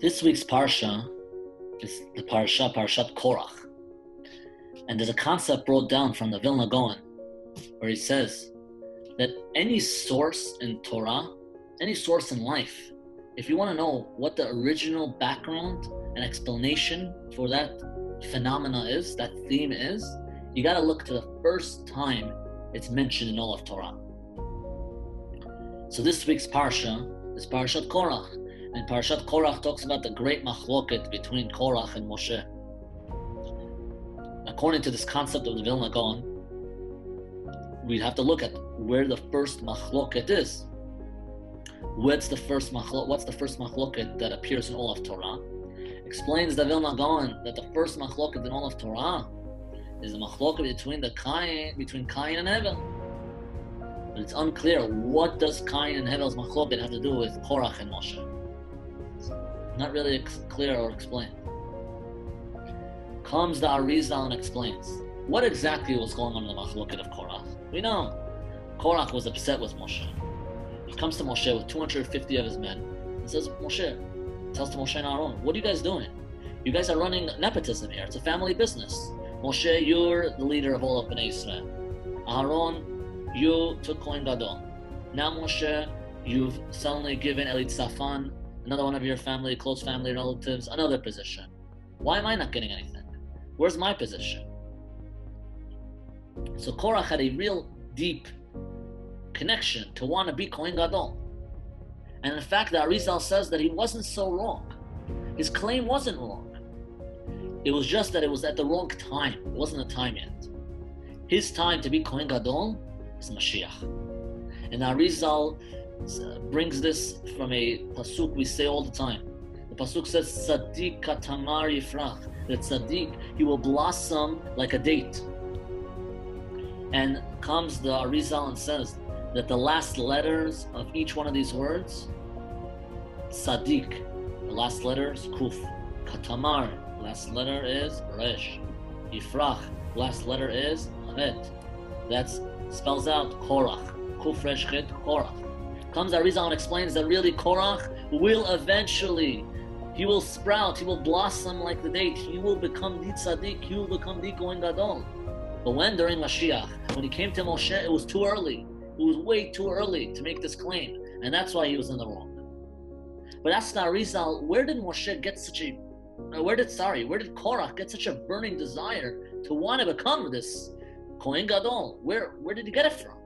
This week's Parsha is the Parashat Korach. And there's a concept brought down from the Vilna Gaon, where he says that any source in Torah, any source in life, if you want to know what the original background and explanation for that phenomena is, that theme is, you got to look to the first time it's mentioned in all of Torah. So this week's Parsha is Parashat Korach. And Parashat Korach talks about the great machloket between Korach and Moshe. According to this concept of the Vilna Gaon, we have to look at where the first machloket is. What's the first machloket that appears in all of Torah? Explains the Vilna Gaon that the first machloket in all of Torah is the machloket between Kayin and Hevel. But it's unclear, what does Kayin and Hevel's machloket have to do with Korach and Moshe? It's not really clear or explained. Comes the Arizal and explains what exactly was going on in the machloket of Korach. We know Korach was upset with Moshe. He comes to Moshe with 250 of his men and says, tells Moshe and Aaron, what are you guys doing? You guys are running nepotism here. It's a family business. Moshe, you're the leader of all of Bnei Israel. Aaron, you took Kohen Gadol. Now Moshe, you've suddenly given Elit Safan, another one of your family, close family relatives, another position. Why am I not getting anything? Where's my position? So Korach had a real deep connection to want to be Kohen Gadol. And in fact, the Arizal says that he wasn't so wrong. His claim wasn't wrong. It was just that it was at the wrong time. It wasn't the time yet. His time to be Kohen Gadol is Mashiach. And Arizal brings this from a pasuk we say all the time. The pasuk says, Sadik Katamar Yifrach, that Sadik, he will blossom like a date. And comes the Arizal and says that the last letters of each one of these words, Sadik, the last letter is Kuf. Katamar, last letter is Resh. Yifrach, last letter is Chet. That's spells out Korach. Kufresh Chit Korach. Comes Arizal and explains that really Korach will eventually, he will sprout, he will blossom like the date, he will become the Tzaddik, he will become the Kohen Gadol. But when? During Mashiach. When he came to Moshe, it was too early. It was way too early to make this claim. And that's why he was in the wrong. But ask Arizal, where did Korach get such a burning desire to want to become this Kohen Gadol? Where did he get it from?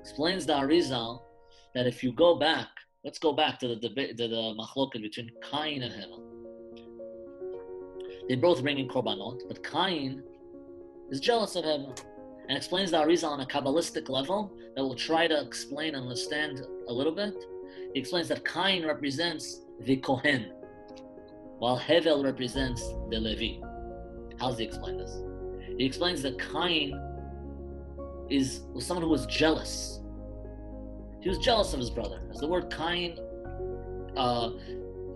Explains the Arizal that if you go back, let's go back to the debate, to the machloket between Kayin and Hevel. They both bring in korbanot, but Kayin is jealous of Hevel, and explains the Arizal on a kabbalistic level that we'll try to explain and understand a little bit. He explains that Kayin represents the Kohen, while Hevel represents the Levi. How does he explain this? He explains that Kayin was someone who was jealous. He was jealous of his brother. As the word Kayin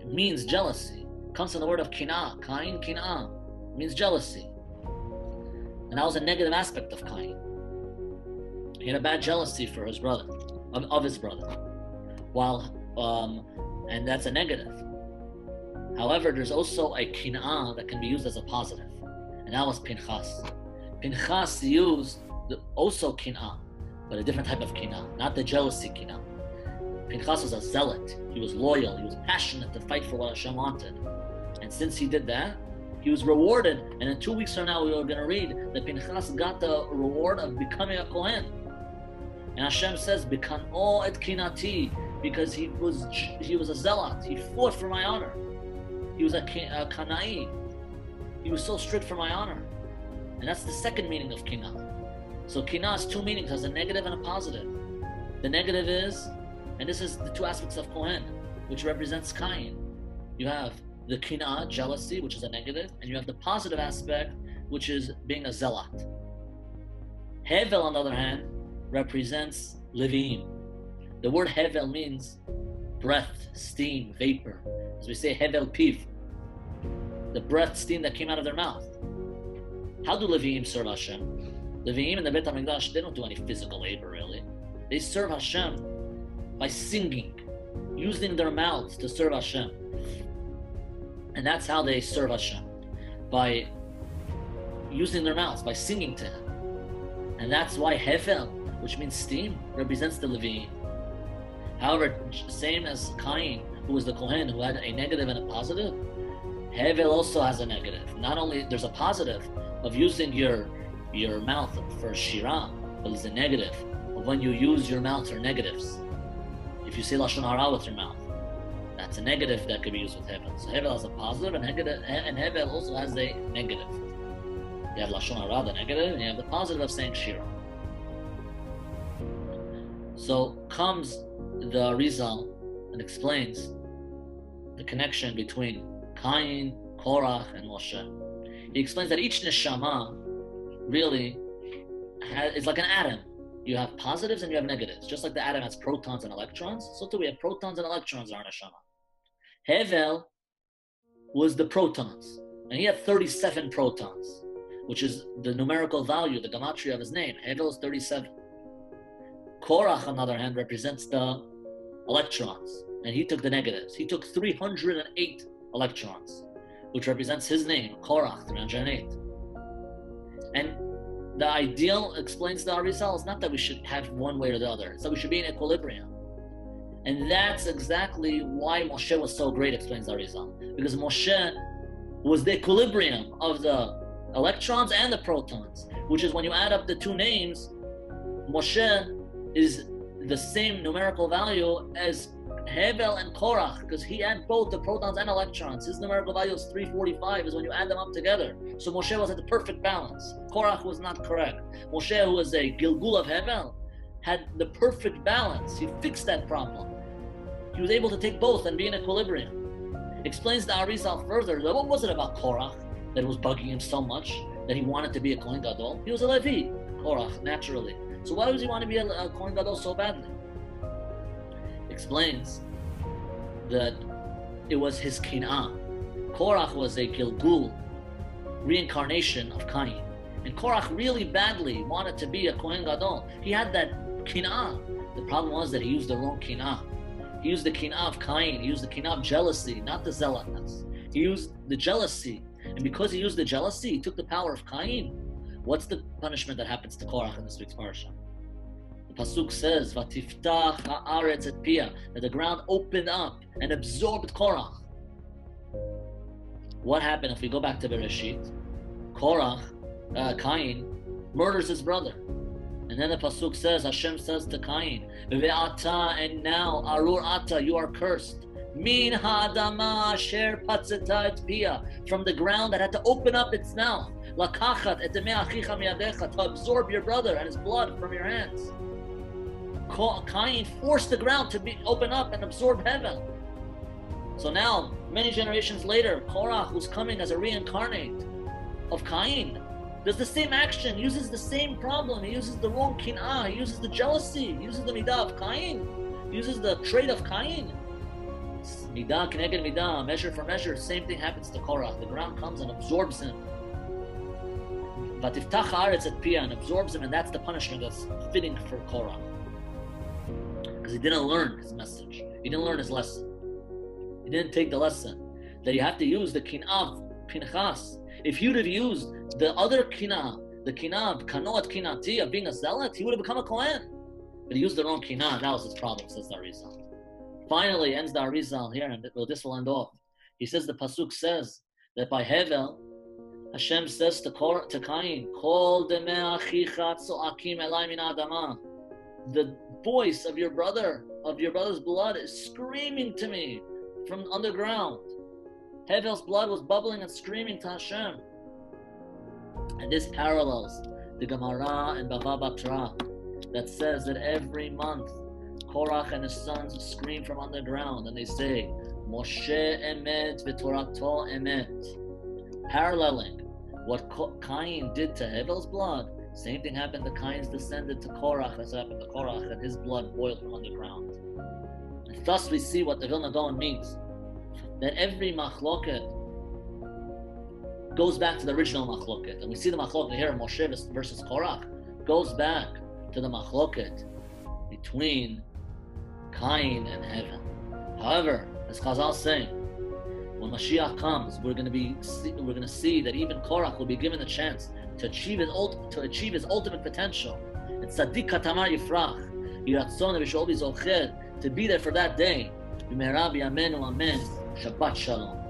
means jealousy. It comes from the word of kinah. Kayin, kinah, means jealousy. And that was a negative aspect of Kayin. He had a bad jealousy for his brother, of his brother. And that's a negative. However, there's also a kinah that can be used as a positive. And that was Pinchas. Pinchas used also kinah, but a different type of kinah, not the jealousy kinah. Pinchas was a zealot. He was loyal. He was passionate to fight for what Hashem wanted. And since he did that, he was rewarded. And in 2 weeks from now, we are going to read that Pinchas got the reward of becoming a Kohen. And Hashem says, "B'kano'at Kina'ati," because he was a zealot. He fought for my honor. He was a kanai. He was so strict for my honor. And that's the second meaning of kinah. So kinah has two meanings, has a negative and a positive. The negative is, and this is the two aspects of Kohen, which represents Kayin. You have the kinah, jealousy, which is a negative, and you have the positive aspect, which is being a zealot. Hevel, on the other hand, represents Levi'im. The word Hevel means breath, steam, vapor. As we say, Hevel Piv. The breath, steam that came out of their mouth. How do Levi'im serve Hashem? Levi'im in the Beit HaMikdash, they don't do any physical labor, really. They serve Hashem by singing, using their mouths to serve Hashem. And that's how they serve Hashem, by using their mouths, by singing to Him. And that's why Hevel, which means steam, represents the Levi'im. However, same as Kayin, who was the Kohen, who had a negative and a positive, Hevel also has a negative. Not only there's a positive of using your mouth for Shira, but there's a negative of when you use your mouth for negatives. If you say Lashon HaRa with your mouth, that's a negative that could be used with Hevel. So Hevel has a positive and negative, and Hevel also has a negative. You have Lashon HaRa, the negative, and you have the positive of saying Shira. So comes the Arizal and explains the connection between Kayin, Korach, and Moshe. He explains that each Neshama really is like an atom. You have positives and you have negatives. Just like the atom has protons and electrons, so too we have protons and electrons in our Neshama. Hevel was the protons, and he had 37 protons, which is the numerical value, the gematria of his name. Hevel is 37. Korach, on the other hand, represents the electrons, and he took the negatives. He took 308 electrons, which represents his name, Korach, 308. And the ideal, explains the Arizal, is not that we should have one way or the other. It's that we should be in equilibrium. And that's exactly why Moshe was so great, explains the Arizal, because Moshe was the equilibrium of the electrons and the protons, which is when you add up the two names, Moshe is the same numerical value as Hevel and Korach, because he had both the protons and electrons. His numerical value is 345, is when you add them up together. So Moshe was at the perfect balance. Korach was not correct. Moshe, who was a Gilgul of Hevel, had the perfect balance. He fixed that problem. He was able to take both and be in equilibrium. Explains the Arizal further, that what was it about Korach that was bugging him so much that he wanted to be a Kohen Gadol? He was a Levi, Korach, naturally. So why does he want to be a Kohen Gadol so badly? Explains that it was his kinah. Korach was a Gilgul reincarnation of Kayin. And Korach really badly wanted to be a Kohen Gadol. He had that kinah. The problem was that he used the wrong kinah. He used the kinah of Kayin. He used the kinah of jealousy, not the zealotness. He used the jealousy. And because he used the jealousy, he took the power of Kayin. What's the punishment that happens to Korach in this week's parasha? The pasuk says, "Vatiftach haaretz et pia," that the ground opened up and absorbed Korach. What happened if we go back to Bereshit? Korach, Kayin, murders his brother, and then the pasuk says, Hashem says to Kayin, "Ve'ata," and now arur ata, you are cursed. Min ha'adama asher patzeta et pia, from the ground that had to open up its mouth. Lakachat et demei achicha miyadecha, to absorb your brother and his blood from your hands. Kayin forced the ground to be open up and absorb Hevel. So now, many generations later, Korach, who's coming as a reincarnate of Kayin, does the same action, uses the same problem. He uses the wrong kinah, he uses the jealousy, he uses the midah of Kayin, he uses the trait of Kayin. Midah, kineged midah, measure for measure, same thing happens to Korach. The ground comes and absorbs him. Vatiftach haaretz et pia, and absorbs him, and that's the punishment that's fitting for Korach, because he didn't learn his message. He didn't learn his lesson. He didn't take the lesson that you have to use the kinah of Pinchas. If you would have used the other kinah, the kinah of Kano'at, kina'ati, of being a zealot, he would have become a Kohen. But he used the wrong kinah. That was his problem, says the Arizal. Finally ends the Arizal here, and this will end off. He says, the pasuk says that by Hevel, Hashem says to Kayin, "Kol demei achicha tsoakim elai min ha'adama." The voice of your brother, of your brother's blood, is screaming to me from underground. Hevel's blood was bubbling and screaming to Hashem. And this parallels the Gemara and Bava Batra that says that every month Korach and his sons scream from underground, and they say, "Moshe emet v'torato emet," paralleling what Kayin did to Hevel's blood. Same thing happened to Kain's descendant, to Korach. That's what happened to Korach, and his blood boiled from underground. And thus we see what the Vilna Gaon means, that every machloket goes back to the original machloket. And we see the machloket here, Moshe versus Korach, goes back to the machloket between Kayin and Hevel. However, as Chazal is saying, when Mashiach comes, we're going to see that even Korach will be given a chance to achieve his ultimate potential. And Sadik Katamar Yifrach, Yiratzon Risholbi Zocher, to be there for that day. B'meirah b'yamenu, amen. Shabbat Shalom.